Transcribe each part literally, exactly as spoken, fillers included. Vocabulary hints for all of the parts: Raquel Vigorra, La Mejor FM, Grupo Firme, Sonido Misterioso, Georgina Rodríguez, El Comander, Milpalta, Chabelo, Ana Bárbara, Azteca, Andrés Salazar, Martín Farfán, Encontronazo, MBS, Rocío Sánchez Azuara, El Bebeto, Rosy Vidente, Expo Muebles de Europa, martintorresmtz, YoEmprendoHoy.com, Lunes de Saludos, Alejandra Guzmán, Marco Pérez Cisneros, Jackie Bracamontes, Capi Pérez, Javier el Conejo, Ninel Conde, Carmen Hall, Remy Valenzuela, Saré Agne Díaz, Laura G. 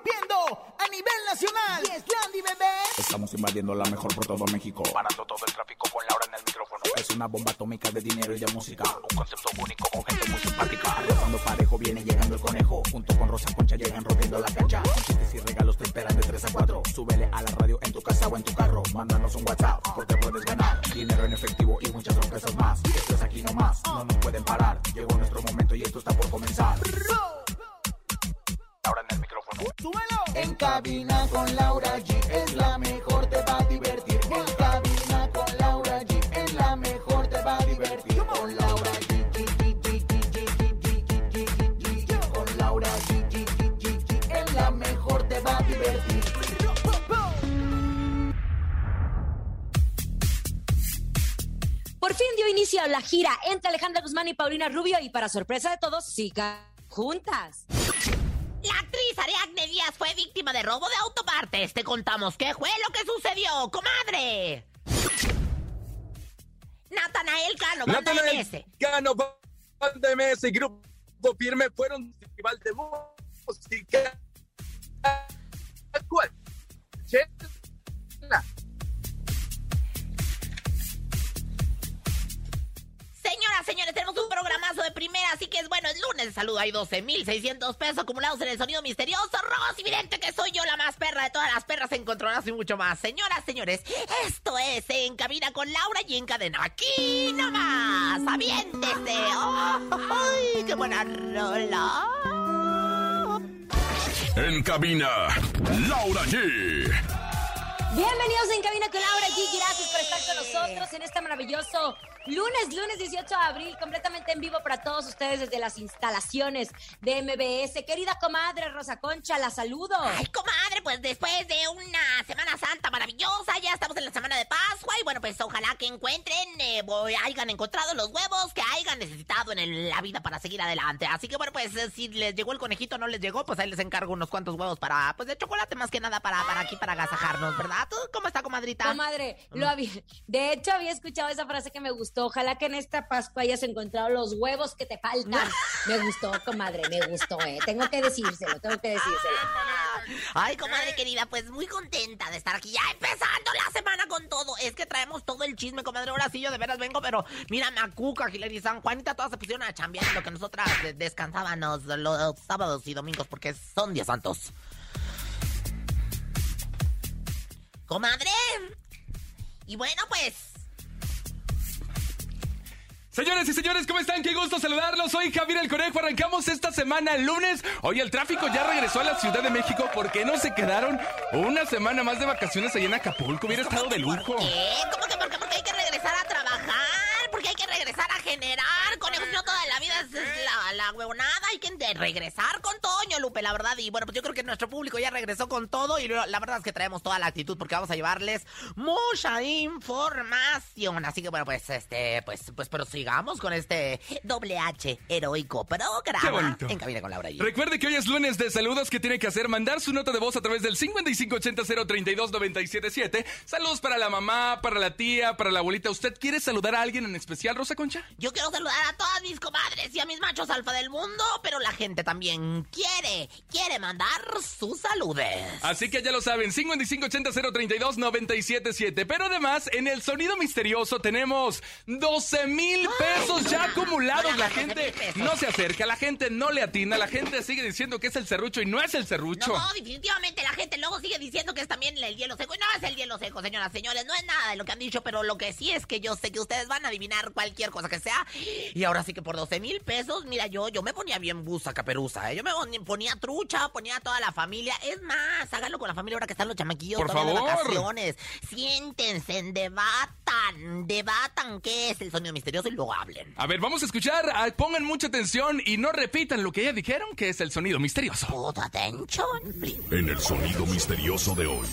rompiendo a nivel nacional. Y es Landy, bebé. Estamos invadiendo la mejor por todo México, parando todo el tráfico con Laura en el micrófono. Es una bomba atómica de dinero y de música, un concepto único con gente muy simpática. Cuando parejo viene llegando el conejo, junto con Rosa Concha llegan rompiendo la cancha. Chistes y regalos te esperan de tres a cuatro. Súbele a la radio en tu casa o en tu carro. Mándanos un WhatsApp porque puedes ganar dinero en efectivo y muchas sorpresas más. Esto es aquí nomás, no nos pueden parar. Llegó nuestro momento y esto está por comenzar. Ahora en el micrófono. ¡Súbelo! En cabina con Laura G es la mejor, te va a divertir. En cabina con Laura G es la mejor, te va a divertir. Con Laura G. Con Laura G es la mejor, te va a divertir. Por fin dio inicio la gira entre Alejandra Guzmán y Paulina Rubio y para sorpresa de todos, sí, juntas. La actriz Saré Agne Díaz fue víctima de robo de autopartes. Te contamos qué fue lo que sucedió, comadre. Natanael Cano, Banda M S. Cano, Banda M S y Grupo Firme fueron festival de música. Coachella. Señoras, señores, tenemos un programazo de primera, así que es bueno, es lunes de saludo. Hay doce mil seiscientos pesos acumulados en el sonido misterioso. Rosy Vidente, que soy yo, la más perra de todas las perras, Encontronazo y mucho más. Señoras, señores, esto es En Cabina con Laura y En Cadena. Aquí nomás, aviéntese. ¡Oh, ¡Ay, qué buena rola! En Cabina, Laura G. Bienvenidos en Cabina con Laura G, gracias por estar con nosotros en este maravilloso lunes, lunes dieciocho de abril, completamente en vivo para todos ustedes desde las instalaciones de M B S. Querida comadre Rosa Concha, la saludo. Ay, comadre, pues después de una Semana Santa maravillosa, ya estamos en la Semana de Pascua y bueno, pues ojalá que encuentren, eh, hayan encontrado los huevos que hayan necesitado en el, la vida para seguir adelante. Así que bueno, pues si les llegó el conejito o no les llegó, pues ahí les encargo unos cuantos huevos para, pues de chocolate más que nada para, para aquí, para agasajarnos, ¿verdad? ¿Cómo está, comadrita? Comadre, lo había, de hecho había escuchado esa frase que me gustó. Ojalá que en esta Pascua hayas encontrado los huevos que te faltan. Me gustó, comadre, me gustó, eh. Tengo que decírselo, tengo que decírselo. Ay, comadre querida, pues muy contenta de estar aquí ya empezando la semana con todo. Es que traemos todo el chisme, comadre. Ahora sí yo de veras vengo, pero mira, Macuca, Hilary, San Juanita, todas se pusieron a chambear lo que nosotras descansábamos los sábados y domingos porque son días santos. Comadre, y bueno, pues. Señores y señores, ¿cómo están? Qué gusto saludarlos. Soy Javier el Conejo. Arrancamos esta semana el lunes. Hoy el tráfico ya regresó a la Ciudad de México. ¿Por qué no se quedaron una semana más de vacaciones allá en Acapulco? Hubiera estado de lujo. ¿Por qué? ¿Cómo que por qué? Porque hay que regresar a trabajar. Porque hay que regresar a generar. Conejo, no toda la vida es la, la huevonada. Hay que regresar con Toño, Lupe, la verdad. Y bueno, pues yo creo que nuestro público ya regresó con todo. Y la verdad es que traemos toda la actitud porque vamos a llevarles mucha información. Así que bueno, pues este, pues, pues, pero sigamos con este doble H heroico programa. Qué bonito. En Cabina con Laura G. Recuerde que hoy es lunes de saludos. ¿Qué tiene que hacer? Mandar su nota de voz a través del cinco cinco ocho cero, cero tres dos, nueve siete siete. Saludos para la mamá, para la tía, para la abuelita. ¿Usted quiere saludar a alguien en especial, Rosa Concha? Yo quiero saludar a todas mis comadres y a mis machos alfa del mundo, pero la gente también quiere, quiere mandar sus saludes. Así que ya lo saben, cinco cinco ocho cero, cero tres dos, nueve siete siete. Pero además, en el sonido misterioso tenemos doce mil pesos ya acumulados. La gente no se acerca, la gente no le atina, la gente sigue diciendo que es el serrucho y no es el serrucho. No, no, definitivamente la gente luego sigue diciendo que es también el hielo seco y no es el hielo seco, señoras, señores, no es nada de lo que han dicho, pero lo que sí es que yo sé que ustedes van a adivinar cualquier cosa que sea. Y ahora sí que por doce mil pesos, mira, yo, yo me ponía bien busa, caperuza, ¿eh? Yo me ponía trucha, ponía a toda la familia. Es más, háganlo con la familia ahora que están los chamaquillos. Por favor. De vacaciones. Siéntense, debatan, debatan qué es el sonido misterioso y luego hablen. A ver, vamos a escuchar, pongan mucha atención y no repitan lo que ya dijeron que es el sonido misterioso. Puta atención. En el sonido misterioso de hoy.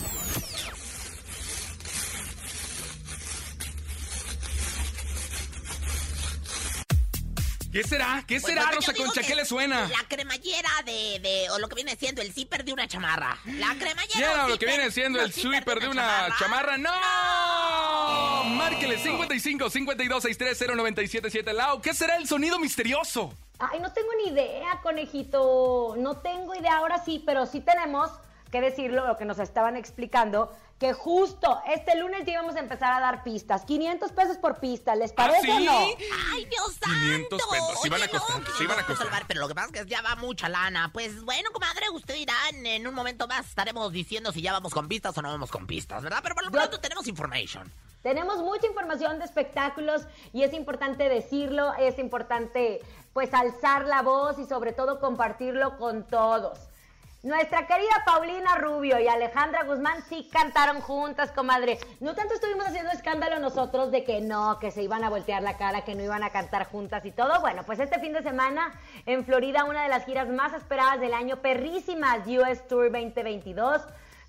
¿Qué será? ¿Qué será, pues, pues, Rosa Concha? ¿Qué le suena? La cremallera de, de... o lo que viene siendo el zipper de una chamarra. La cremallera... Yeah, o lo que viene siendo el zipper de una, una chamarra. chamarra. ¡No! ¡No! Márquele cincuenta y cinco, cincuenta y dos, sesenta y tres, cero, noventa y siete, siete. Lau, ¿qué será el sonido misterioso? Ay, no tengo ni idea, conejito. No tengo idea, ahora sí, pero sí tenemos que decirlo, lo que nos estaban explicando, que justo este lunes ya íbamos a empezar a dar pistas. quinientos pesos por pista, ¿les parece? ¿Ah, sí? O no? ¡Ay, Dios santo! quinientos pesos, sí van a costar, no, sí van a costar. Pero lo que pasa es que ya va mucha lana. Pues bueno, comadre, usted dirá, en un momento más estaremos diciendo si ya vamos con pistas o no vamos con pistas, ¿verdad? Pero por lo pronto tenemos información. Tenemos mucha información de espectáculos y es importante decirlo, es importante pues alzar la voz y sobre todo compartirlo con todos. Nuestra querida Paulina Rubio y Alejandra Guzmán sí cantaron juntas, comadre. No tanto estuvimos haciendo escándalo nosotros de que no, que se iban a voltear la cara, que no iban a cantar juntas y todo. Bueno, pues este fin de semana en Florida, una de las giras más esperadas del año, perrísimas, U S Tour veinte veintidós.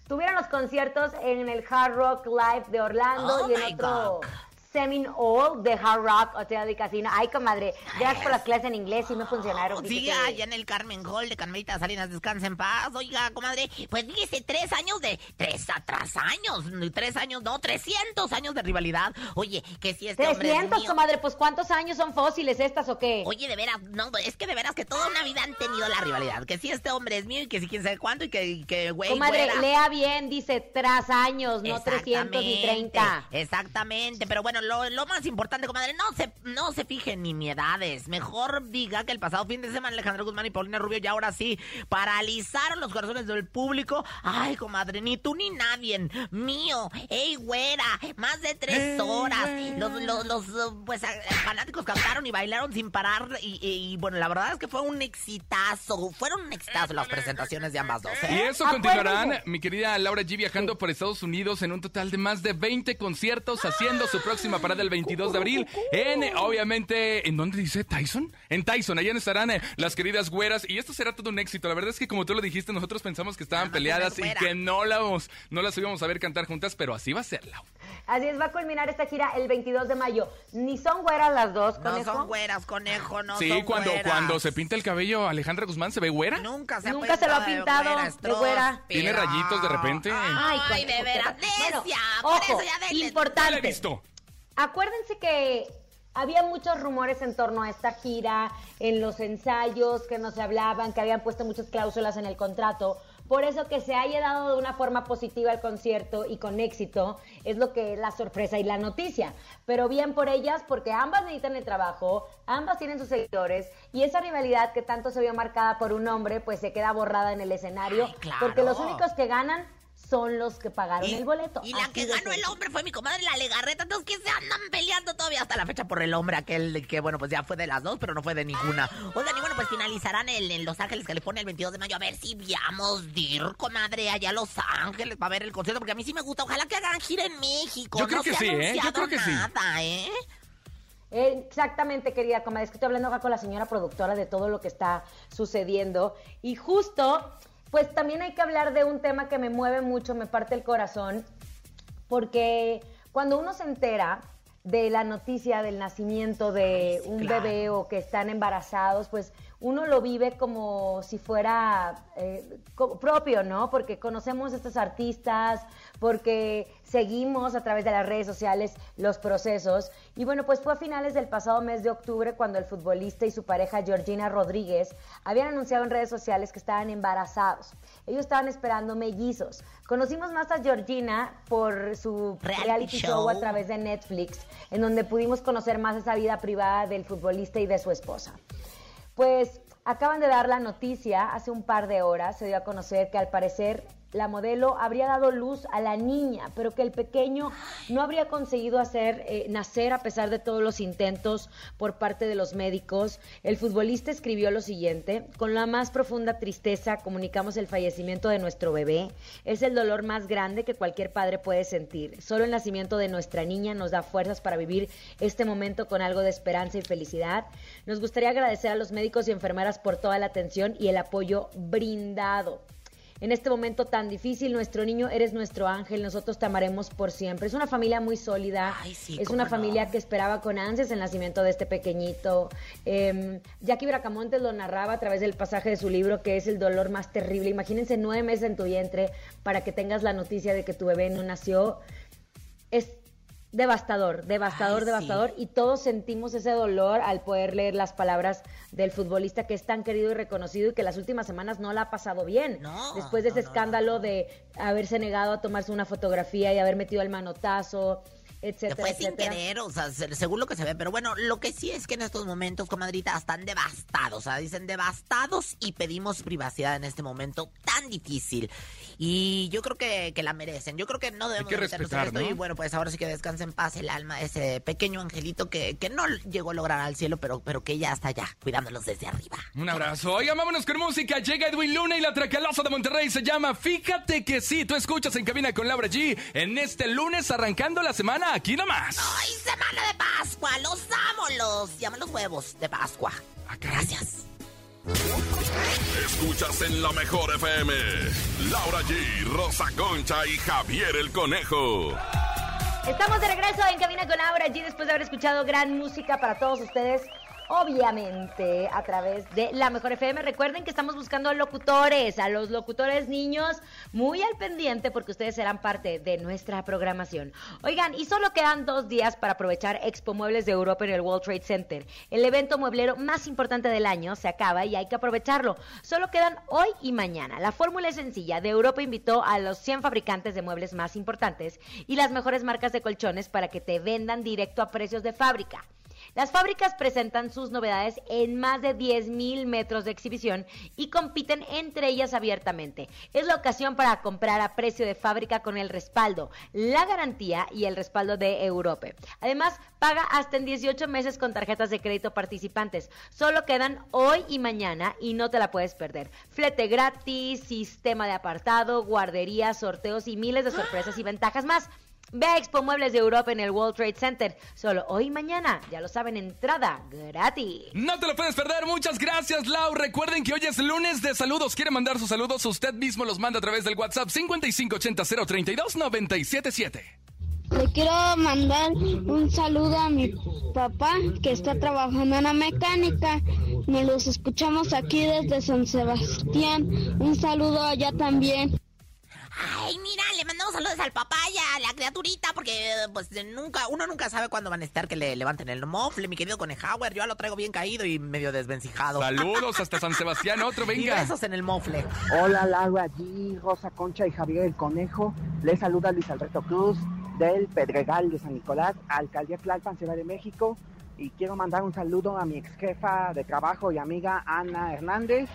Tuvieron los conciertos en el Hard Rock Live de Orlando oh y en otro... God. Seminole de Hard Rock Hotel de Casino. Ay, comadre, gracias por las clases en inglés y no funcionaron. Sí, allá en el Carmen Hall de Carmelita Salinas, descansa en paz. Oiga, comadre, pues dice tres años de... Tres atrás años, tres años, no, trescientos años de rivalidad. Oye, que si este hombre es mío. trescientos, comadre, pues ¿cuántos años son fósiles estas o qué? Oye, de veras, no, es que de veras que toda una vida han tenido la rivalidad. Que si este hombre es mío y que si quién sabe cuánto y que, que güey, comadre, güera. Lea bien, dice tras años, no trescientos ni treinta. Exactamente, pero bueno, Lo, lo más importante, comadre, no se, no se fijen ni mi edades. Mejor diga que el pasado fin de semana Alejandra Guzmán y Paulina Rubio ya ahora sí paralizaron los corazones del público. Ay, comadre, ni tú ni nadie. Mío, ey, güera, más de tres horas. Los, los, los pues, fanáticos cantaron y bailaron sin parar. Y, y, y bueno, la verdad es que fue un exitazo. Fueron un exitazo las presentaciones de ambas dos, ¿eh? Y eso continuarán, ah, mi querida Laura G, viajando por Estados Unidos en un total de más de veinte conciertos, haciendo su próximo parada el veintidós de abril en, obviamente, ¿en dónde dice? ¿Tyson? En Tyson, allá estarán eh, las queridas güeras y esto será todo un éxito. La verdad es que como tú lo dijiste, nosotros pensamos que estaban peleadas y que no las, no las íbamos a ver cantar juntas, pero así va a ser, Lau. Así es, va a culminar esta gira el veintidós de mayo. Ni son güeras las dos, conejo. No son güeras, conejo, no sí, son cuando, güeras. Sí, cuando se pinta el cabello Alejandra Guzmán, ¿se ve güera? Nunca se, Nunca se lo ha pintado de güera. De güera. Tiene rayitos de repente. Ay, Ay de veras, bueno, por eso ya de importante. Ya visto. Acuérdense que había muchos rumores en torno a esta gira, en los ensayos que nos hablaban, que habían puesto muchas cláusulas en el contrato. Por eso que se haya dado de una forma positiva el concierto y con éxito es lo que es la sorpresa y la noticia. Pero bien por ellas, porque ambas necesitan el trabajo, ambas tienen sus seguidores y esa rivalidad que tanto se vio marcada por un hombre, pues se queda borrada en el escenario. Ay, claro. Porque los únicos que ganan son los que pagaron y, el boleto. Y la así que ganó el hombre fue mi comadre, la Legarreta. Entonces, que se andan peleando todavía hasta la fecha por el hombre aquel que, bueno, pues ya fue de las dos, pero no fue de ninguna. O sea, y bueno, pues finalizarán el, en Los Ángeles, California, el veintidós de mayo. A ver si viamos dir, comadre, allá a Los Ángeles para ver el concierto, porque a mí sí me gusta. Ojalá que hagan gira en México. Yo creo no que se sí, ¿eh? Yo creo que nada, sí. ¿eh? Exactamente, querida comadre. Es que estoy hablando acá con la señora productora de todo lo que está sucediendo. Y justo... pues también hay que hablar de un tema que me mueve mucho, me parte el corazón, porque cuando uno se entera de la noticia del nacimiento de un bebé o que están embarazados, pues uno lo vive como si fuera eh, propio, ¿no? Porque conocemos a estos artistas, porque seguimos a través de las redes sociales los procesos. Y bueno, pues fue a finales del pasado mes de octubre cuando el futbolista y su pareja Georgina Rodríguez habían anunciado en redes sociales que estaban embarazados. Ellos estaban esperando mellizos. Conocimos más a Georgina por su reality, reality show a través de Netflix, en donde pudimos conocer más esa vida privada del futbolista y de su esposa. Pues acaban de dar la noticia, hace un par de horas se dio a conocer que al parecer la modelo habría dado luz a la niña, pero que el pequeño no habría conseguido hacer eh, nacer a pesar de todos los intentos por parte de los médicos. El futbolista escribió lo siguiente: con la más profunda tristeza comunicamos el fallecimiento de nuestro bebé. Es el dolor más grande que cualquier padre puede sentir. Solo el nacimiento de nuestra niña nos da fuerzas para vivir este momento con algo de esperanza y felicidad. Nos gustaría agradecer a los médicos y enfermeras por toda la atención y el apoyo brindado. En este momento tan difícil, nuestro niño, eres nuestro ángel, nosotros te amaremos por siempre. Es una familia muy sólida. Ay, sí, es una no. familia que esperaba con ansias el nacimiento de este pequeñito. Eh, Jackie Bracamontes lo narraba a través del pasaje de su libro, que es el dolor más terrible. Imagínense nueve meses en tu vientre para que tengas la noticia de que tu bebé no nació. Es Devastador, devastador, Ay, devastador sí. Y todos sentimos ese dolor al poder leer las palabras del futbolista que es tan querido y reconocido y que las últimas semanas no la ha pasado bien, no, después de ese no, escándalo no, no. de haberse negado a tomarse una fotografía y haber metido el manotazo, etcétera, fue etcétera. Sin querer, o sea, según lo que se ve, pero bueno, lo que sí es que en estos momentos, comadrita, están devastados, o sea, dicen devastados y pedimos privacidad en este momento tan difícil. Y yo creo que, que la merecen. Yo creo que no debemos meternos en esto, ¿no? Y bueno, pues ahora sí que descanse en paz el alma, ese pequeño angelito que, que no llegó a lograr al cielo, pero, pero que ya está allá, cuidándolos desde arriba. Un abrazo. Oigan, vámonos con música. Llega Edwin Luna y la Tracalosa de Monterrey se llama Fíjate que sí. Tú escuchas En Cabina con Laura G en este lunes, arrancando la semana aquí nomás. ¡Ay, semana de Pascua! ¡Los amo! Los llaman los huevos de Pascua. Acá. Gracias. Escuchas en La Mejor F M, Laura G, Rosa Concha y Javier el Conejo. Estamos de regreso en Cabina con Laura G después de haber escuchado gran música para todos ustedes, obviamente a través de La Mejor F M. Recuerden que estamos buscando locutores, a los locutores niños, muy al pendiente porque ustedes serán parte de nuestra programación. Oigan, y solo quedan dos días para aprovechar Expo Muebles de Europa en el World Trade Center. El evento mueblero más importante del año se acaba y hay que aprovecharlo. Solo quedan hoy y mañana. La fórmula es sencilla. De Europa invitó a los cien fabricantes de muebles más importantes y las mejores marcas de colchones para que te vendan directo a precios de fábrica. Las fábricas presentan sus novedades en más de diez mil metros de exhibición y compiten entre ellas abiertamente. Es la ocasión para comprar a precio de fábrica con el respaldo, la garantía y el respaldo de Europe. Además, paga hasta en dieciocho meses con tarjetas de crédito participantes. Solo quedan hoy y mañana y no te la puedes perder. Flete gratis, sistema de apartado, guardería, sorteos y miles de sorpresas y ventajas más. Ve a Expo Muebles de Europa en el World Trade Center. Solo hoy y mañana, ya lo saben, entrada gratis. No te lo puedes perder, muchas gracias, Lau. Recuerden que hoy es lunes de saludos. ¿Quiere mandar sus saludos? Usted mismo los manda a través del WhatsApp cinco cinco ocho cero, tres dos nueve siete siete. Le quiero mandar un saludo a mi papá que está trabajando en la mecánica. Nos los escuchamos aquí desde San Sebastián. Un saludo allá también. Ay, mira, le mandamos saludos al papá y a la criaturita, porque pues nunca, uno nunca sabe cuándo van a estar que le levanten el mofle, mi querido Conejauer. Yo ya lo traigo bien caído y medio desvencijado. Saludos hasta San Sebastián, otro, venga. Y besos en el mofle. Hola, Laura G, Rosa Concha y Javier el Conejo. Les saluda Luis Alberto Cruz del Pedregal de San Nicolás, Alcaldía Tlalpan, Ciudad de México. Y quiero mandar un saludo a mi ex jefa de trabajo y amiga Ana Hernández,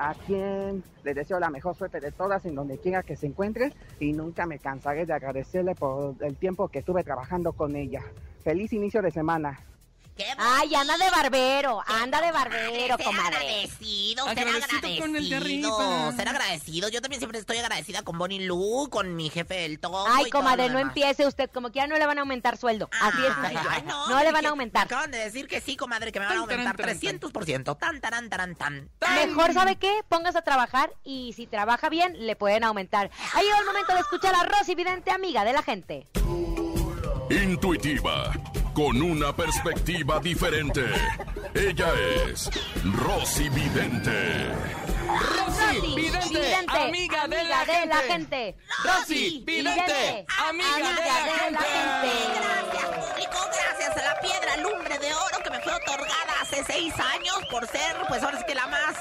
a quien le deseo la mejor suerte de todas en donde quiera que se encuentre y nunca me cansaré de agradecerle por el tiempo que estuve trabajando con ella. Feliz inicio de semana. Ay, anda de barbero, anda de barbero, ser comadre. Agradecido, ser agradecido, con el de arriba. Ser agradecido. Yo también siempre estoy agradecida con Bonnie Lu, con mi jefe del todo. Ay, comadre, no empiece usted, como que ya no le van a aumentar sueldo. Ah, así es. Ay, no, no le van a aumentar. Acaban de decir que sí, comadre, que me van a aumentar trescientos por ciento. Tan, tan, tan, tan. Mejor, ¿sabe qué? Póngase a trabajar y si trabaja bien, le pueden aumentar. Ha llegado el momento de escuchar a Rosy Vidente, amiga de la gente. Intuitiva, con una perspectiva diferente. Ella es Rosy Vidente. Rosy, Rosy Vidente, Vidente, amiga, amiga de, la, de gente. la gente. Rosy Vidente, Vidente amiga, amiga de, la, de gente. la gente. Gracias, público, gracias a la piedra lumbre de oro que me fue otorgada hace seis años por ser, pues ahora sí que la más,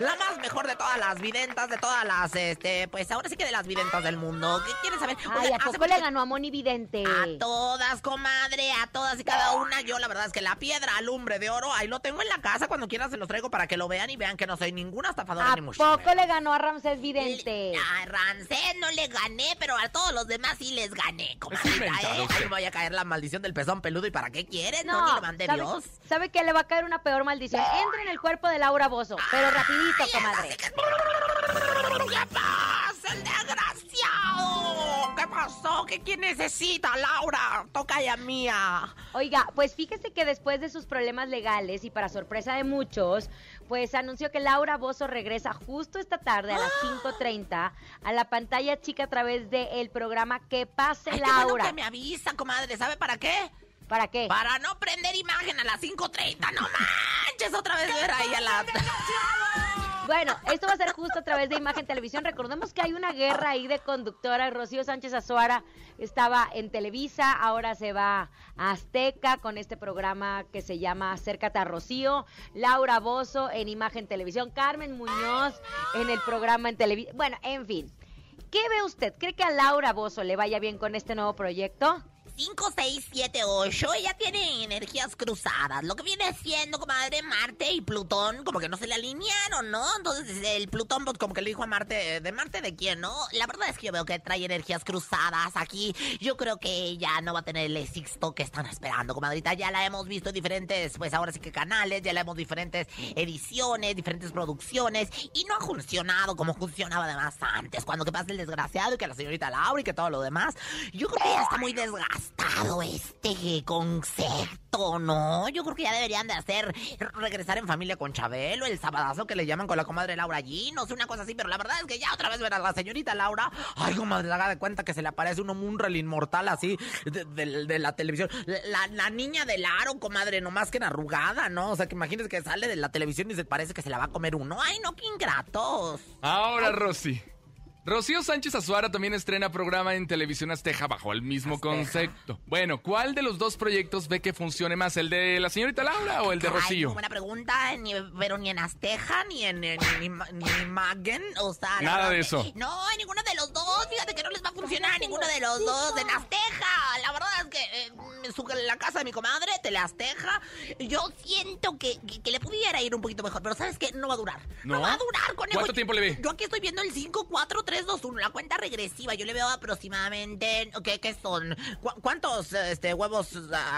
la más mejor de todas las videntas, de todas las, este, pues ahora sí que de las videntas del mundo. ¿Qué quieren saber? Ay, o sea, ¿a poco le ganó a Moni Vidente? A todas, comadre, a todas y cada una. Yo la verdad es que la piedra lumbre de oro, ahí lo tengo en la casa, cuando quieran se los traigo para que lo vean y vean que no soy ninguna estafadora. ¿A poco le ganó a Ramsés Vidente? A Ramsés no le gané, pero a todos los demás sí les gané, comadre. Ahí me voy a caer la maldición del pezón peludo. ¿Y para qué quieres? No, ni lo mandé Dios. ¿Sabe qué? Le va a caer una peor maldición. Entra en el cuerpo de Laura Bozzo, pero rapidito, comadre. ¿Qué pasa, el desgraciado? ¿Qué pasó? ¿Qué quién necesita, Laura? Toca ya mía. Oiga, pues fíjese que después de sus problemas legales y para sorpresa de muchos, pues anunció que Laura Bozzo regresa justo esta tarde a las cinco treinta a la pantalla chica a través del programa Que Pase Laura. Ay, qué bueno que me avisa, comadre. ¿Sabe para qué? ¿Para qué? Para no prender imagen a las cinco treinta. ¡No manches! Otra vez ver ahí a la... Bueno, esto va a ser justo a través de Imagen Televisión. Recordemos que hay una guerra ahí de conductoras. Rocío Sánchez Azuara estaba en Televisa, ahora se va a Azteca con este programa que se llama Acércate a Rocío. Laura Bozzo en Imagen Televisión. Carmen Muñoz en el programa en Televisa. Bueno, en fin. ¿Qué ve usted? ¿Cree que a Laura Bozzo le vaya bien con este nuevo proyecto? cinco, seis, siete, ocho, ella tiene energías cruzadas. Lo que viene siendo, comadre, Marte y Plutón, como que no se le alinearon, ¿no? Entonces, el Plutón, pues, como que le dijo a Marte, ¿de Marte de quién, no? La verdad es que yo veo que trae energías cruzadas aquí. Yo creo que ella no va a tener el éxito que están esperando, comadrita. Ya la hemos visto en diferentes, pues, ahora sí que canales, ya la hemos diferentes ediciones, diferentes producciones, y no ha funcionado como funcionaba además antes. Cuando que pasa el desgraciado y que la señorita Laura y que todo lo demás, yo creo que ella está muy desgastada. Estado este concepto, ¿no? Yo creo que ya deberían de hacer Regresar en Familia con Chabelo, el sabadazo que le llaman con la comadre Laura G, no sé, una cosa así, pero la verdad es que ya otra vez ver a la señorita Laura, ay, comadre, haga de cuenta que se le aparece un homúnrel inmortal así de, de, de la televisión, la, la niña del aro, comadre, nomás que en arrugada, ¿no? O sea, que imagínense que sale de la televisión y se parece que se la va a comer uno. Ay, no, qué ingratos. Ahora, ay. Rosy Rocío Sánchez Azuara también estrena programa en Televisión Azteca bajo el mismo Azteca. concepto. Bueno, ¿cuál de los dos proyectos ve que funcione más? ¿El de la señorita Laura o el de Ay, Rocío? Buena pregunta, ni, pero ni en Azteca, ni en ni, ni, ni Magen, o sea... Nada verdad, de eso. No, ninguno de los dos, fíjate que no les va a funcionar ninguno de los dos en Azteca. La verdad es que eh, su, la casa de mi comadre, Teleazteca, yo siento que, que, que le pudiera ir un poquito mejor, pero ¿sabes qué? No va a durar. No, no va a durar, conejo. ¿Cuánto tiempo le ve? Yo aquí estoy viendo el cinco, cuatro, tres, dos, uno, la cuenta regresiva. Yo le veo aproximadamente, ¿qué, qué son? ¿Cu ¿Cuántos este, huevos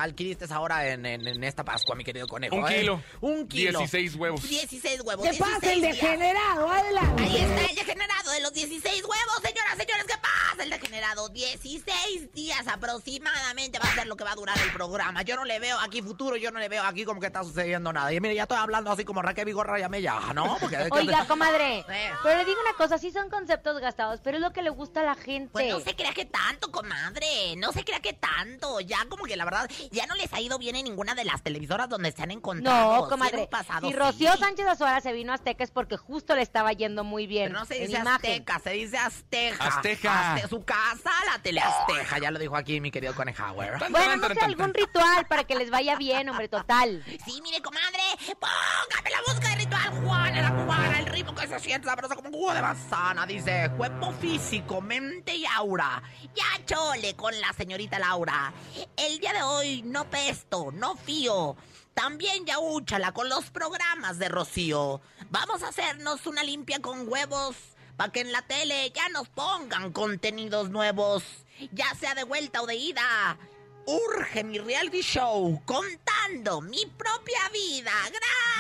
adquiriste ahora en, en, en esta Pascua, mi querido conejo? Un eh? kilo. Un kilo. dieciséis huevos. dieciséis huevos. ¿Qué pasa, el degenerado? Adelante. Ahí está el degenerado de los dieciséis huevos, señoras, señores, ¿qué pasa? El degenerado, dieciséis días aproximadamente va a ser lo que va a durar el programa. Yo no le veo aquí futuro, yo no le veo aquí como que está sucediendo nada. Y mire, ya estoy hablando así como Raquel Vigorra y Amella, ¿no? Porque, oiga, comadre, eh. pero le digo una cosa, sí son conceptos gastados, pero es lo que le gusta a la gente. Pues no se crea que tanto, comadre. No se crea que tanto. Ya como que la verdad, ya no les ha ido bien en ninguna de las televisoras donde se han encontrado. No, comadre. Pasado, si Rocío sí. Sánchez Azuara se vino a Azteca es porque justo le estaba yendo muy bien. Pero no se dice Azteca, se dice Azteca. Azteca. Azte su casa, la Teleazteca. Ya lo dijo aquí mi querido Conejauer. Bueno, no sé, algún ritual para que les vaya bien, hombre, total. Sí, mire, comadre, póngame la música de ritual, Juan, la cubana, el ritmo que se siente sabroso como un jugo de manzana, dice... Cuerpo físico, mente y aura. Ya chole con la señorita Laura. El día de hoy no pesto, no fío. También ya úchala con los programas de Rocío. Vamos a hacernos una limpia con huevos para que en la tele ya nos pongan contenidos nuevos, ya sea de vuelta o de ida. Urge mi reality show contando mi propia vida.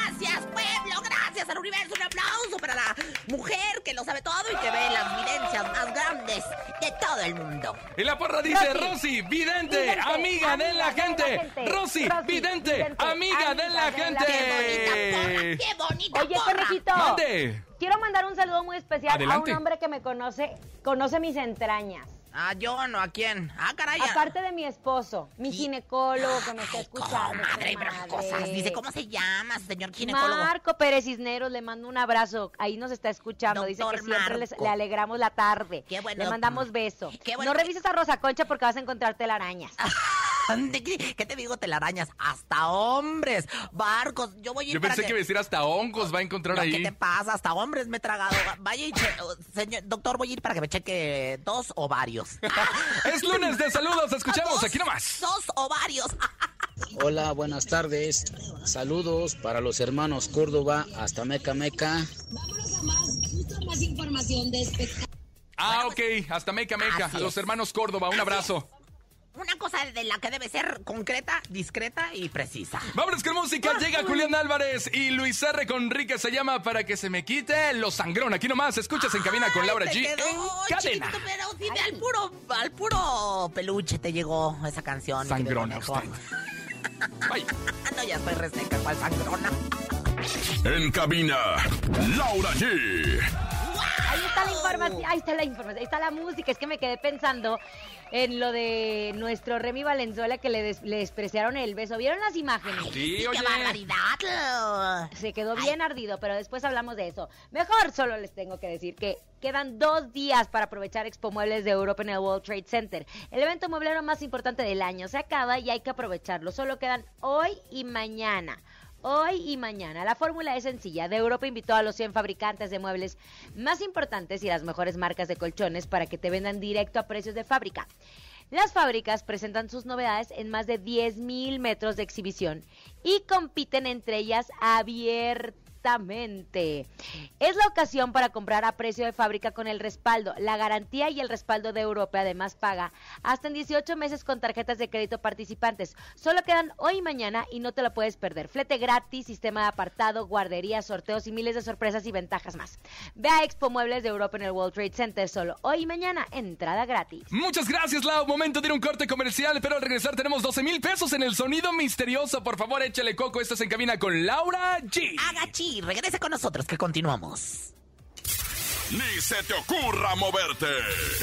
Gracias, pueblo, gracias al universo. Un aplauso para la mujer que lo sabe todo y que ve las videncias más grandes de todo el mundo. Y la porra dice: Rosy Vidente, amiga de la gente. Rosy Vidente, amiga de la gente. Qué bonita porra, qué bonita porra. Oye, conejito, mande. Quiero mandar un saludo muy especial. Adelante. A un hombre que me conoce, conoce mis entrañas. Ah, yo no, ¿a quién? Ah, caray. Aparte de mi esposo, mi ¿Y? ginecólogo que me está escuchando. Madre, pero qué cosas. Dice, ¿cómo se llama, señor ginecólogo? Marco Pérez Cisneros, le mando un abrazo. Ahí nos está escuchando. Doctor Dice que siempre les, le alegramos la tarde. Qué bueno. Le mandamos beso. Qué bueno. No revises a Rosa Concha porque vas a encontrar telarañas. ¿Qué te digo, telarañas? Hasta hombres, barcos. Yo voy a ir Yo para pensé que... que decir hasta hongos va a encontrar no, ahí. ¿Qué te pasa? Hasta hombres me he tragado. Vaya y che... Señor, doctor, voy a ir para que me cheque dos ovarios. Es lunes de saludos, escuchamos dos, aquí nomás. Dos ovarios. Hola, buenas tardes. Saludos para los hermanos Córdoba hasta Meca Meca. Vámonos a más, justo más información de espectáculo. Ah, ok, hasta Meca Meca. A los hermanos Córdoba, un abrazo. Una cosa de la que debe ser concreta, discreta y precisa. Vámonos con música, llega Julián Álvarez y Luis R. Conríquez, se llama Para que se me quite lo sangrón. Aquí nomás, escuchas en cabina con Laura G. Cadena. Pero si de al puro, al puro peluche te llegó esa canción. Sangrona usted. Bye. No, ya estoy reseca, ¿cuál sangrona? En cabina, Laura G. Ahí está la información, ahí está la información, ahí está la música. Es que me quedé pensando en lo de nuestro Remy Valenzuela que le des, le despreciaron el beso. ¿Vieron las imágenes? Ay, sí, sí, oye. ¡Qué barbaridad! Se quedó bien Ay. ardido, pero después hablamos de eso. Mejor solo les tengo que decir que quedan dos días para aprovechar Expo Muebles de Europa en el World Trade Center. El evento mueblero más importante del año se acaba y hay que aprovecharlo. Solo quedan hoy y mañana. Hoy y mañana. La fórmula es sencilla. De Europa invitó a los cien fabricantes de muebles más importantes y las mejores marcas de colchones para que te vendan directo a precios de fábrica. Las fábricas presentan sus novedades en más de diez mil metros de exhibición y compiten entre ellas abiertamente. Es la ocasión para comprar a precio de fábrica con el respaldo, la garantía y el respaldo de Europa. Además paga hasta en dieciocho meses con tarjetas de crédito participantes. Solo quedan hoy y mañana y no te lo puedes perder. Flete gratis, sistema de apartado, guardería, sorteos y miles de sorpresas y ventajas más. Ve a Expo Muebles de Europa en el World Trade Center solo hoy y mañana. Entrada gratis. Muchas gracias, Lau. Momento de ir a un corte comercial, pero al regresar tenemos doce mil pesos en el Sonido Misterioso. Por favor, échale coco. Estás en cabina con Laura G. Haga chi, regresa con nosotros que continuamos. Ni se te ocurra moverte.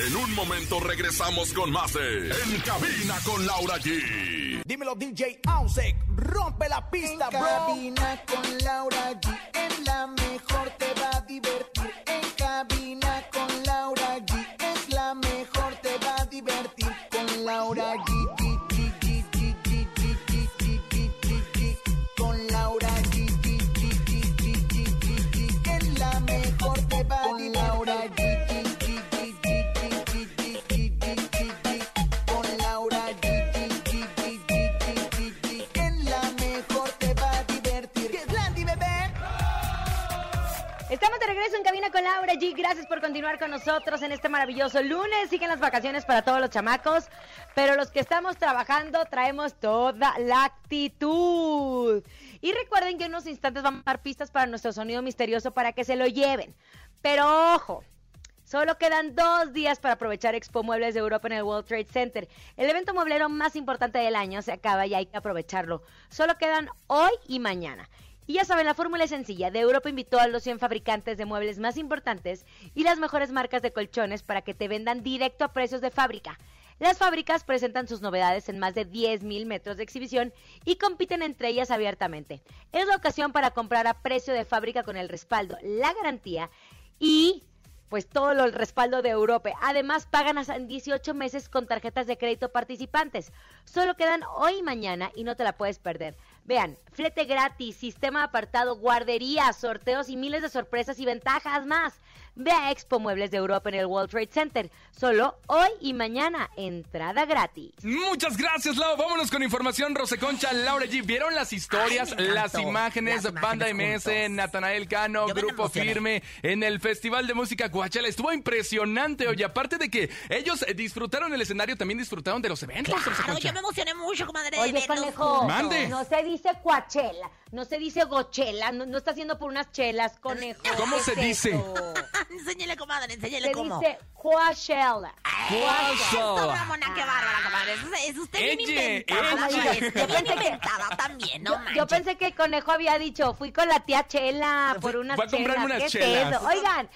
En un momento regresamos con más de En Cabina con Laura G. Dímelo, D J Ausek, rompe la pista, bro. En Cabina con Laura G, en la mejor te va a divertir. En Cabina con Laura G, es la mejor te va a divertir. Con Laura G. Con Laura G, gracias por continuar con nosotros en este maravilloso lunes. Siguen las vacaciones para todos los chamacos, pero los que estamos trabajando traemos toda la actitud. Y recuerden que en unos instantes vamos a dar pistas para nuestro sonido misterioso para que se lo lleven. Pero ojo, solo quedan dos días para aprovechar Expo Muebles de Europa en el World Trade Center. El evento mueblero más importante del año se acaba y hay que aprovecharlo. Solo quedan hoy y mañana. Y ya saben, la fórmula es sencilla. De Europa invitó a los cien fabricantes de muebles más importantes y las mejores marcas de colchones para que te vendan directo a precios de fábrica. Las fábricas presentan sus novedades en más de diez mil metros de exhibición y compiten entre ellas abiertamente. Es la ocasión para comprar a precio de fábrica con el respaldo, la garantía y pues todo lo, el respaldo de Europa. Además, pagan hasta en dieciocho meses con tarjetas de crédito participantes. Solo quedan hoy y mañana y no te la puedes perder. Vean, flete gratis, sistema de apartado, guardería, sorteos y miles de sorpresas y ventajas más. Ve a Expo Muebles de Europa en el World Trade Center. Solo hoy y mañana, entrada gratis. Muchas gracias, Lau. Vámonos con información. Rosa Concha, Laura G. ¿Vieron las historias, Ay, las, imágenes, las imágenes? Banda M S, Natanael Cano, Yo Grupo Firme, en el Festival de Música Coachella. Estuvo impresionante, oye. Aparte de que ellos disfrutaron el escenario, también disfrutaron de los eventos, claro, Rosa Concha. Yo me emocioné mucho, comadre. Oye, Conejo, mande. No se dice Coachella, no se dice Gochela, no, no está haciendo por unas chelas, Conejo. ¿Cómo se dice? Enséñele, comadre, enséñele cómo. Se dice Coachella. Coachella. Ramona, qué bárbara, comadre. Es, es usted bien inventada. Usted bien inventada también, no manches. Yo pensé que el Conejo había dicho, fui con la tía Chela por unas chelas. Voy a comprarme unas chelas. Oigan,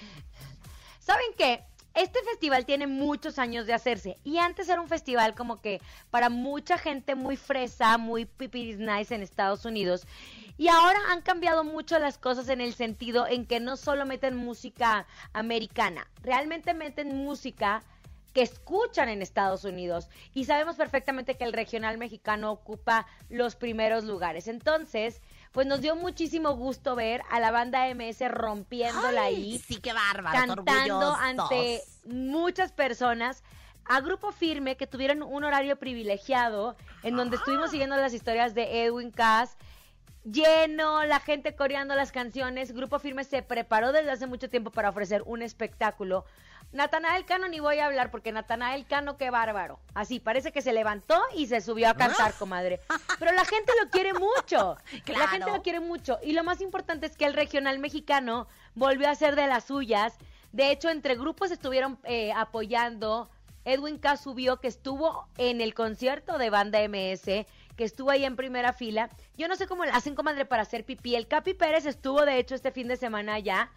¿saben qué? Este festival tiene muchos años de hacerse y antes era un festival como que para mucha gente muy fresa, muy pipiris nice en Estados Unidos. Y ahora han cambiado mucho las cosas en el sentido en que no solo meten música americana, realmente meten música que escuchan en Estados Unidos. Y sabemos perfectamente que el regional mexicano ocupa los primeros lugares. Entonces, pues nos dio muchísimo gusto ver a la banda M S rompiéndola Ay, ahí. Sí, qué bárbaro, cantando orgullosos ante muchas personas. A Grupo Firme, que tuvieron un horario privilegiado, en donde ah. estuvimos siguiendo las historias de Edwin Cass. Lleno, la gente coreando las canciones. Grupo Firme se preparó desde hace mucho tiempo para ofrecer un espectáculo. Natanael Cano ni voy a hablar, porque Natanael Cano, qué bárbaro. Así, parece que se levantó y se subió a cantar, comadre. Pero la gente lo quiere mucho. Claro. La gente lo quiere mucho. Y lo más importante es que el regional mexicano volvió a ser de las suyas. De hecho, entre grupos estuvieron eh, apoyando. Edwin K. subió, que estuvo en el concierto de Banda M S, que estuvo ahí en primera fila. Yo no sé cómo la hacen, comadre, para hacer pipí. El Capi Pérez estuvo, de hecho, este fin de semana allá.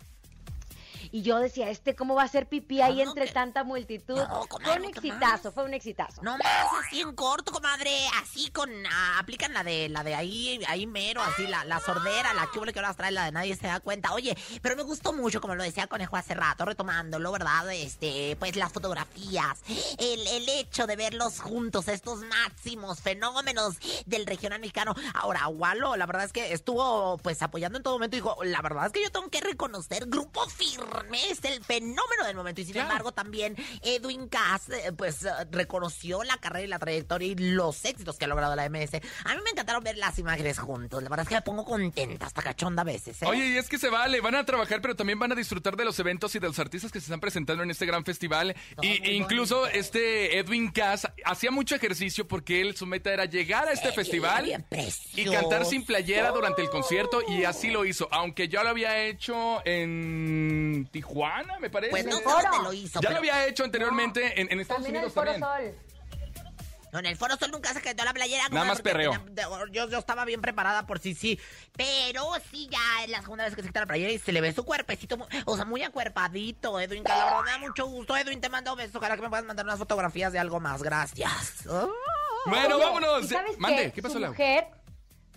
y yo decía, este cómo va a hacer pipí ahí entre que... tanta multitud. No, comadre, fue un exitazo, fue un exitazo. No más así en corto, comadre, así con, ah, aplican la de la de ahí, ahí mero, así la, la sordera, la que ahora trae la de nadie se da cuenta. Oye, pero me gustó mucho, como lo decía Conejo hace rato, retomándolo, ¿verdad? Este, pues las fotografías, el, el hecho de verlos juntos, estos máximos fenómenos del regional mexicano. Ahora, Walo, la verdad es que estuvo pues apoyando en todo momento, dijo, la verdad es que yo tengo que reconocer, Grupo Firme es el fenómeno del momento, y sin claro. embargo también Edwin Cass, pues reconoció la carrera y la trayectoria y los éxitos que ha logrado la M S. A mí me encantaron ver las imágenes juntos, la verdad es que me pongo contenta, hasta cachonda a veces, ¿eh? Oye, y es que se vale, van a trabajar, pero también van a disfrutar de los eventos y de los artistas que se están presentando en este gran festival, todo y, e incluso bonito. Este Edwin Cass hacía mucho ejercicio porque él, su meta era llegar a este eh, festival y cantar sin playera durante el concierto, y así lo hizo, aunque ya lo había hecho en Tijuana, me parece. Pues no sé dónde lo hizo. Ya pero... lo había hecho anteriormente no, en, en Estados también Unidos también. Sol. No, en el Foro Sol nunca se quedó la playera. Nada más perreo. Yo, yo estaba bien preparada por sí, sí. Pero sí, ya es la segunda vez que se quita la playera y se le ve su cuerpecito. O sea, muy acuerpadito, Edwin. Que la verdad me da mucho gusto. Edwin, te mando besos. Ojalá que me puedas mandar unas fotografías de algo más. Gracias. Oh. Bueno, oye, vámonos. ¿Sabes Mande, qué, ¿qué pasó, Laura?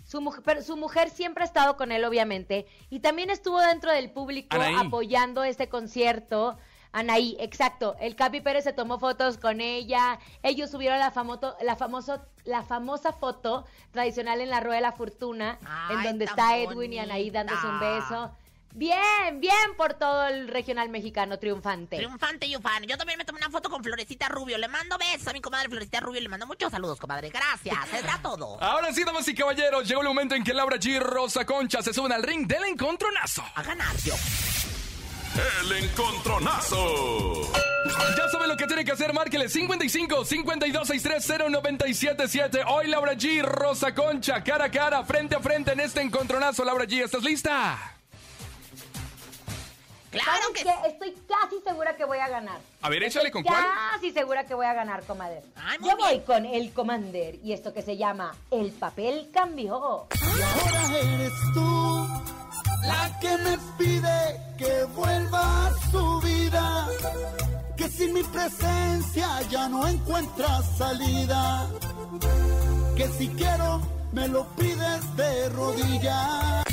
Su mujer, pero su mujer siempre ha estado con él, obviamente, y también estuvo dentro del público Anahí. apoyando este concierto. Anahí, exacto. El Capi Pérez se tomó fotos con ella. Ellos subieron la, famoso, la, famoso, la famosa foto tradicional en la Rueda de la Fortuna, Ay, en donde está Edwin bonita. y Anahí dándose un beso. Bien, bien por todo el regional mexicano, triunfante. Triunfante y ufano. Yo también me tomé una foto con Florecita Rubio. Le mando besos a mi comadre Florecita Rubio. Le mando muchos saludos, comadre. Gracias, será todo. Ahora sí, damas y caballeros, llegó el momento en que Laura G y Rosa Concha se suben al ring del Encontronazo. A ganar, yo. El Encontronazo. Ya saben lo que tienen que hacer, márquenle cincuenta y cinco, cincuenta y dos, sesenta y tres, cero, noventa y siete, siete. Hoy Laura G y Rosa Concha, cara a cara, frente a frente en este Encontronazo. Laura G, ¿estás lista? Claro que... que estoy casi segura que voy a ganar. A ver, échale estoy con casi cuál. Casi segura que voy a ganar, comadre. Ay, Yo bien. voy con El Comander y esto que se llama El Papel Cambió. Y ahora eres tú la que me pide que vuelva a su vida, que sin mi presencia ya no encuentra salida, que si quiero me lo pides de rodillas.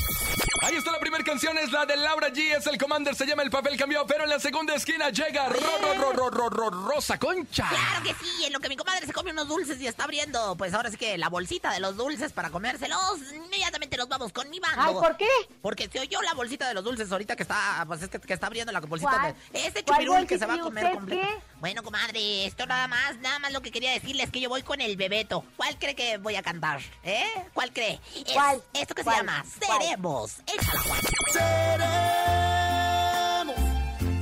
Ahí está la primera canción, es la de Laura G, es El Comander, se llama El Papel Cambió, pero en la segunda esquina llega ro, ro, ro, ro, ro, Rosa Concha. Claro que sí, en lo que mi comadre se come unos dulces y está abriendo, pues ahora sí que la bolsita de los dulces para comérselos, inmediatamente nos vamos con mi bando. Ay, ¿por qué? Porque se oyó la bolsita de los dulces ahorita que está, pues es que, que está abriendo la bolsita. De, ese chupirul que se va a comer completo. Bueno, comadre, esto nada más, nada más lo que quería decirles es que yo voy con El Bebeto. ¿Cuál cree que voy a cantar? ¿Eh? ¿Cuál cree? Es, ¿Cuál? Esto que ¿Cuál? se llama Seremos. Seremos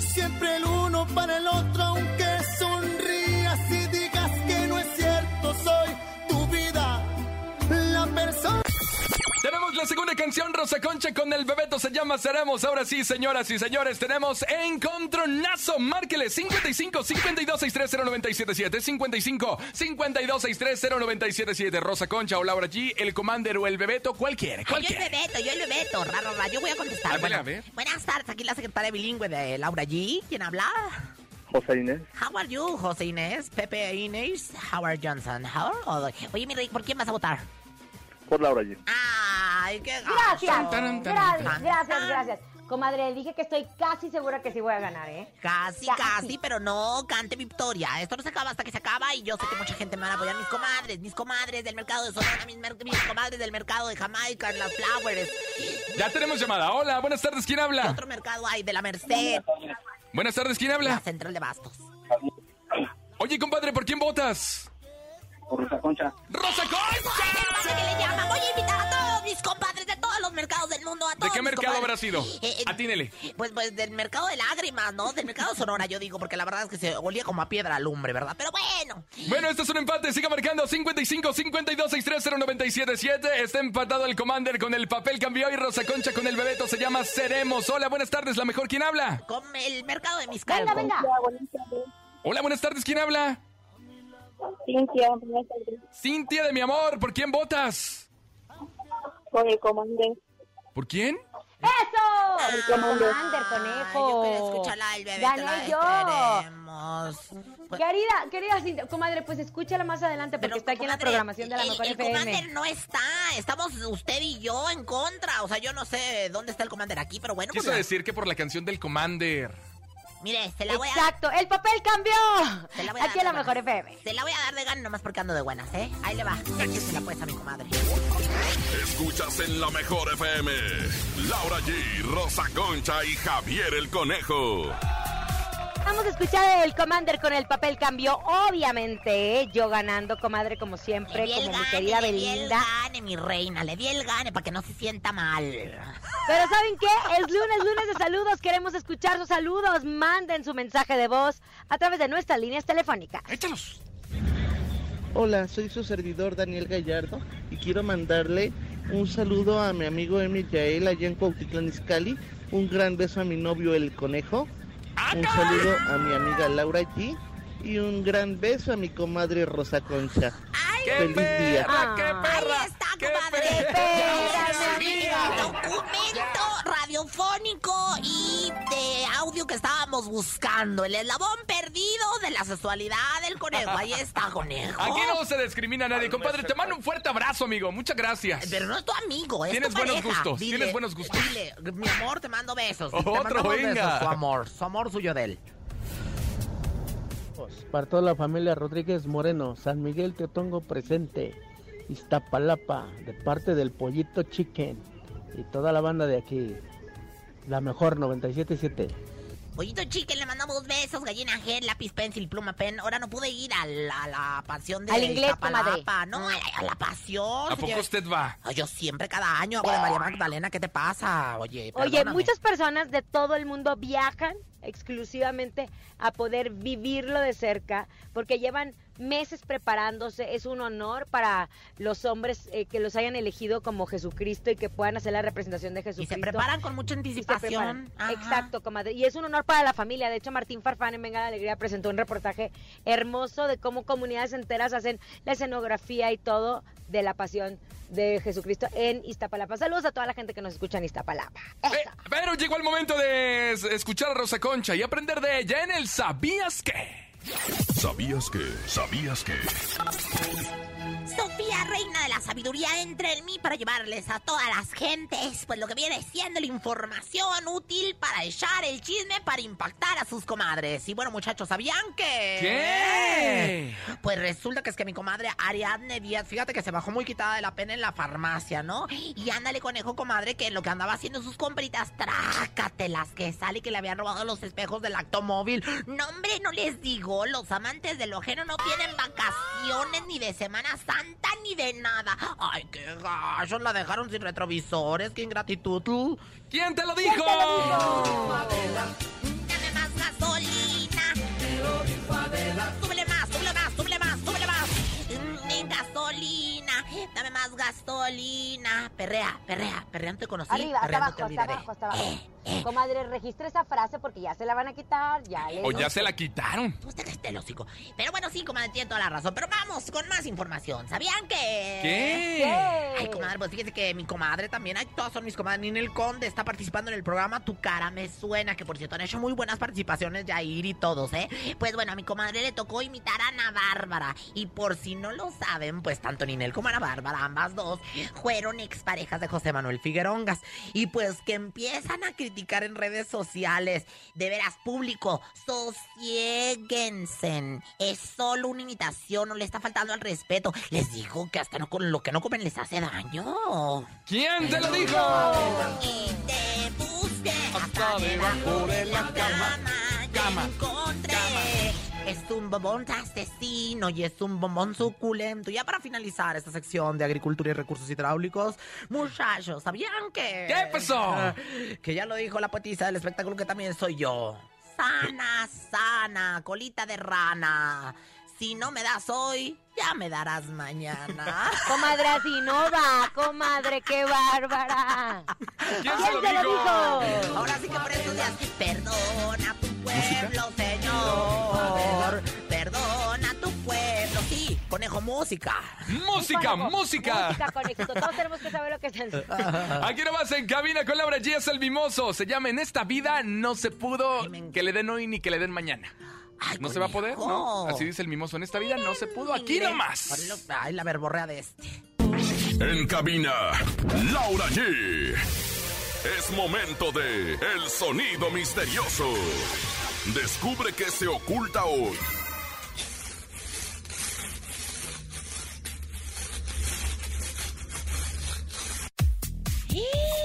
siempre el uno para el otro, aunque sonrías y digas que no es cierto, soy tu vida, la persona. Tenemos la segunda canción, Rosa Concha con El Bebeto, se llama Seremos. Ahora sí, señoras y señores, tenemos Encontronazo. Márquele cincuenta y cinco, cincuenta y dos, sesenta y tres, cero, noventa y siete, siete, cincuenta y cinco, cincuenta y dos, sesenta y tres, cero, noventa y siete, siete. Rosa Concha o Laura G, El Comander o El Bebeto, cualquiera. Yo el Bebeto, yo el Bebeto, raro, raro. Yo voy a contestar. A ver, bueno, a ver. Buenas tardes, aquí la secretaria bilingüe de Laura G. ¿Quién habla? José Inés. How are you, José Inés? Pepe Inés, Howard Johnson. Howard. Oye, mi rey, ¿por quién vas a votar? Por Laura G. Ay, qué gracias. Gracias, gracias, gracias, gracias. Comadre, dije que estoy casi segura que sí voy a ganar, ¿eh? Casi, casi, casi, pero no cante victoria. Esto no se acaba hasta que se acaba y yo sé que mucha gente me van a apoyar. Mis comadres, mis comadres del mercado de Sonora, mis, mer- mis comadres del mercado de Jamaica, las Flowers. Ya tenemos llamada. Hola, buenas tardes, ¿quién habla? ¿Qué otro mercado hay? De la Merced. Buenas tardes, ¿quién habla? La Central de Bastos. Oye, compadre, ¿por quién votas? Por Rosa Concha. ¡Rosa Concha! ¿Qué le llama? Voy a invitar a todos mis compadres de todos los mercados del mundo. A todos. ¿De qué mercado habrá sido? Eh, eh, Atínele. Pues, pues del mercado de lágrimas, ¿no? Del mercado Sonora, yo digo, porque la verdad es que se olía como a piedra lumbre, ¿verdad? Pero bueno. Bueno, este es un empate. Siga marcando cincuenta y cinco, cincuenta y dos, sesenta y tres, cero, noventa y siete, siete. Está empatado El Comander con El Papel Cambió y Rosa Concha con El Bebeto. Se llama Seremos. Hola, buenas tardes. La mejor, ¿quién habla? Con el mercado de mis calcos. Venga, venga. Hola, buenas tardes. ¿Quién habla? Cintia. Cintia de mi amor, ¿por quién votas? Por El Comander. ¿Por quién? ¡Eso! El Comander. El Comander, conejo. Yo quería escucharla, el bebé. Gané yo. Pues... Querida, querida, comadre, pues escúchala más adelante porque pero, está aquí comadre, en la programación de La Mejor F M. El Comander no está. Estamos usted y yo en contra. O sea, yo no sé dónde está el Comander aquí, pero bueno. Quiso pues, decir que por la canción del Comander. Mire, se la voy a dar. Exacto, el papel cambió. Se la voy a aquí dar en La Mejor F M. Se la voy a dar de gana nomás porque ando de buenas, ¿eh? Ahí le va. Aquí se la puedes a mi comadre. Escuchas en La Mejor F M. Laura G, Rosa Concha y Javier el Conejo. Vamos a escuchar el Comander con el papel cambió. Obviamente, ¿eh? Yo ganando, comadre, como siempre, como gane, mi querida Belinda. Le di el gane, mi reina, le di el gane para que no se sienta mal. Pero ¿saben qué? Es lunes, lunes de saludos. Queremos escuchar sus saludos. Manden su mensaje de voz a través de nuestras líneas telefónicas. ¡Échalos! Hola, soy su servidor Daniel Gallardo y quiero mandarle un saludo a mi amigo Emil Yael allá en Cuautitlán Izcalli. Un gran beso a mi novio El Conejo. Un saludo a mi amiga Laura G y un gran beso a mi comadre Rosa Concha. ¡Ay, feliz perra, día! Ah, ¡qué perra! ¡Ahí está, qué comadre! ¡Qué perra, mi amiga! Documento radiofónico y de audio que estábamos buscando. El eslabón perdido de la sexualidad del conejo. Ahí está, conejo. Aquí no se discrimina a nadie. Compadre, te mando un fuerte abrazo, amigo. Muchas gracias. Pero no es tu amigo, es Tienes tu buenos pareja. gustos. Dile, Tienes buenos gustos. Dile, mi amor, te mando besos. Otro, te mando besos. Su amor, su amor suyo de él. Para toda la familia Rodríguez Moreno, San Miguel Teotongo presente, Iztapalapa, de parte del Pollito Chicken y toda la banda de aquí, La Mejor noventa y siete punto siete. Pollito Chicken, le mandamos besos, gallina gel, lápiz, pencil, pluma, pen. Ahora no pude ir a la, a la pasión de Iztapalapa, no, a la, a la pasión. ¿A poco señor? Usted va? Ay, yo siempre, cada año hago de María Magdalena, ¿qué te pasa? Oye, Oye, muchas personas de todo el mundo viajan exclusivamente a poder vivirlo de cerca, porque llevan meses preparándose. Es un honor para los hombres eh, que los hayan elegido como Jesucristo y que puedan hacer la representación de Jesucristo. Y se preparan con mucha anticipación. Exacto, comadre. Y es un honor para la familia. De hecho, Martín Farfán en Venga la Alegría presentó un reportaje hermoso de cómo comunidades enteras hacen la escenografía y todo de la pasión de Jesucristo en Iztapalapa. Saludos a toda la gente que nos escucha en Iztapalapa. Eh, pero llegó el momento de escuchar a Rosa Concha y aprender de ella en el ¿Sabías qué? ¿Sabías que? ¿Sabías que? Sofía, reina de la sabiduría, entra en mí para llevarles a todas las gentes, pues lo que viene siendo la información útil para echar el chisme, para impactar a sus comadres. Y bueno, muchachos, ¿sabían que? ¿Qué? Pues resulta que es que mi comadre Ariadne Díaz, fíjate que se bajó muy quitada de la pena en la farmacia, ¿no? Y ándale, conejo, comadre, que lo que andaba haciendo sus compritas, trácatelas, que sale que le habían robado los espejos del automóvil. No, hombre, no les digo, los amantes de lo ajeno no tienen vacaciones ni de Semana Santa ni de nada. Ay, qué gallos, la dejaron sin retrovisores, qué ingratitud. ¿Quién te lo dijo? ¿Quién te lo dijo? Favela. Dame más gasolina. Te lo dijo Favela. Súbele más, súbele más, súbele más, súbele más. Gasolina. Dame más gasolina. Perrea, perrea, perreando te conocí. Arriba, hasta abajo, hasta abajo, hasta abajo. Eh, eh. Comadre, registra esa frase porque ya se la van a quitar. Ya les... O ya se la quitaron. Usted que esté lógico. Pero bueno, sí, comadre, tiene toda la razón. Pero vamos con más información. ¿Sabían que? ¿Qué? ¿Qué? Ay, comadre, pues fíjese que mi comadre también. Ay, todas son mis comadres. Ninel Conde está participando en el programa Tu Cara Me Suena, que por cierto han hecho muy buenas participaciones, Jair y todos, ¿eh? Pues bueno, a mi comadre le tocó imitar a Ana Bárbara. Y por si no lo saben, pues tanto Ninel como Ana Bárbara, ambas dos, fueron exparejas de José Manuel Figuerongas. Y pues que empiezan a criticar en redes sociales. De veras, público, sosiéguense. Es solo una imitación, no le está faltando al respeto. Les digo que hasta no, con lo que no comen les hace daño. ¿Quién te lo dijo? Y te busqué hasta debajo de la cama. Cama, cama. Es un bombón asesino y es un bombón suculento. Ya para finalizar esta sección de agricultura y recursos hidráulicos, muchachos, ¿sabían que? ¿Qué pasó? Que ya lo dijo la poetisa del espectáculo que también soy yo. Sana, sana, colita de rana. Si no me das hoy, ya me darás mañana. Comadre, así no va, comadre, qué bárbara. ¿Quién se lo dijo? Ahora sí que por estos días, perdona tu pueblo, señor. Perdona tu pueblo, sí, conejo. música. Música, música. Música, conejito. Todos tenemos que saber lo que es el... Aquí nomás en cabina con Laura G es El Mimoso. Se llama En Esta Vida No Se Pudo. Ay, me... Que le den hoy ni que le den mañana. Ay, no conejo. Se va a poder, ¿no? Así dice El Mimoso. En esta vida no se pudo. Aquí nomás. Ay, la verborrea de este. En cabina, Laura G. Es momento de El Sonido Misterioso. Descubre qué se oculta hoy.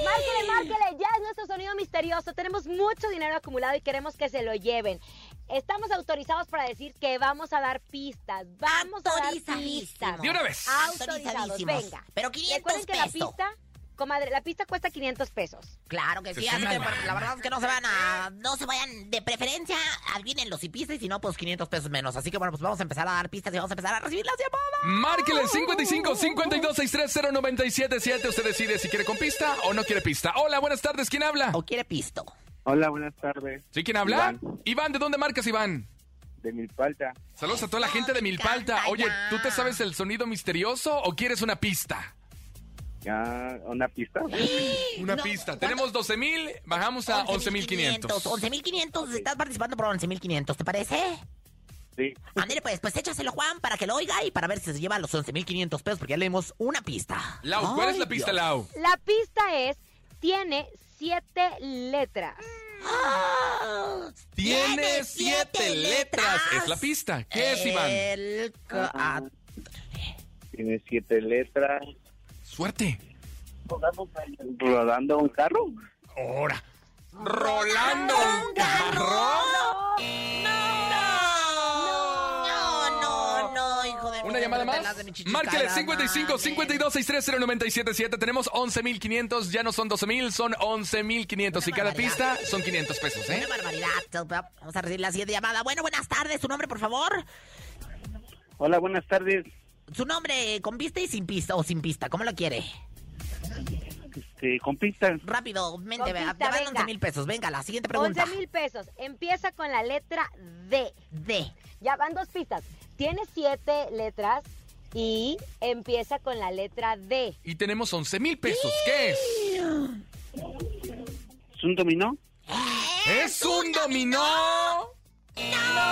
Márquele, márquele, ya es nuestro sonido misterioso. Tenemos mucho dinero acumulado y queremos que se lo lleven. Estamos autorizados para decir que vamos a dar pistas. Vamos a dar pistas. De una vez. Autorizados, venga. Pero quinientos Recuerden que pesos. La pista, comadre, la pista cuesta quinientos pesos. Claro que sí, así que la verdad es que no se van a... No se vayan, de preferencia, adivínenlos si pistas y si no, pues quinientos pesos menos. Así que bueno, pues vamos a empezar a dar pistas y vamos a empezar a recibir las llamadas. Márquenle cincuenta y cinco, cincuenta y dos, sesenta y tres, cero, noventa y siete, siete. Usted decide si quiere con pista o no quiere pista. Hola, buenas tardes, ¿quién habla? O quiere pisto. Hola, buenas tardes. ¿Sí? ¿Quién habla? Iván. Iván, ¿de dónde marcas, Iván? De Milpalta. Saludos a toda la gente de Milpalta. Oye, ¿tú te sabes el sonido misterioso o quieres una pista? Ya, ¿una pista? Una no, pista. Tenemos doce mil, bajamos a once mil quinientos. once mil quinientos, estás participando por once mil quinientos, ¿te parece? Sí. Ándale, pues, pues échaselo, Juan, para que lo oiga y para ver si se lleva los once mil quinientos pesos, porque ya leemos una pista. Lau, ¿cuál Ay, es la pista, Dios. Lau? La pista es, tiene... Siete letras. Oh, Tiene siete, siete letras. letras. Es la pista. ¿Qué El... es, Iván? Ah, Tiene siete letras. Suerte. ¿Rodando un carro? Ahora. ¿Rolando un carro? No, no, no, hijo de... ¿Una llamada más? Márquele cincuenta y cinco, cincuenta y dos, sesenta y tres, cero, noventa y siete, siete. Tenemos once mil quinientos, ya no son doce mil, son once mil quinientos. Y cada pista son quinientos pesos, ¿eh? Una barbaridad. Vamos a recibir la siguiente llamada. Bueno, buenas tardes. ¿Su nombre, por favor? Hola, buenas tardes. ¿Su nombre con pista y sin pista o sin pista? ¿Cómo lo quiere? Este, con pista. Rápido, mente, vea. Te van once mil pesos. Venga, la siguiente pregunta. once mil pesos. Empieza con la letra D. D. Ya van dos pistas. Tiene siete letras y empieza con la letra D. Y tenemos once mil pesos. ¿Qué es? ¿Es un dominó? ¿Es, ¿Es un dominó? dominó? ¡No!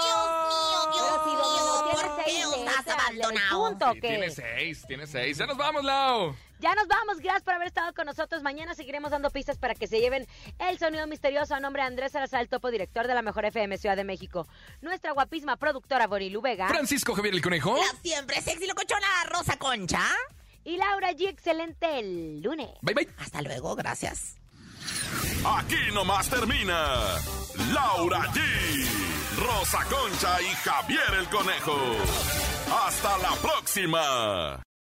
¡Dios mío, Dios mío! ¿Por qué os has abandonado? Punto, sí, tiene seis, tiene seis. ¡Ya nos vamos, Lau! Ya nos vamos, gracias por haber estado con nosotros. Mañana seguiremos dando pistas para que se lleven el sonido misterioso a nombre de Andrés Salazar, el topo director de La Mejor F M Ciudad de México. Nuestra guapísima productora Borilu Vega. Francisco Javier el Conejo. La siempre sexy locochona Rosa Concha. Y Laura G, excelente el lunes. Bye, bye. Hasta luego, gracias. Aquí nomás termina Laura G, Rosa Concha y Javier el Conejo. Hasta la próxima.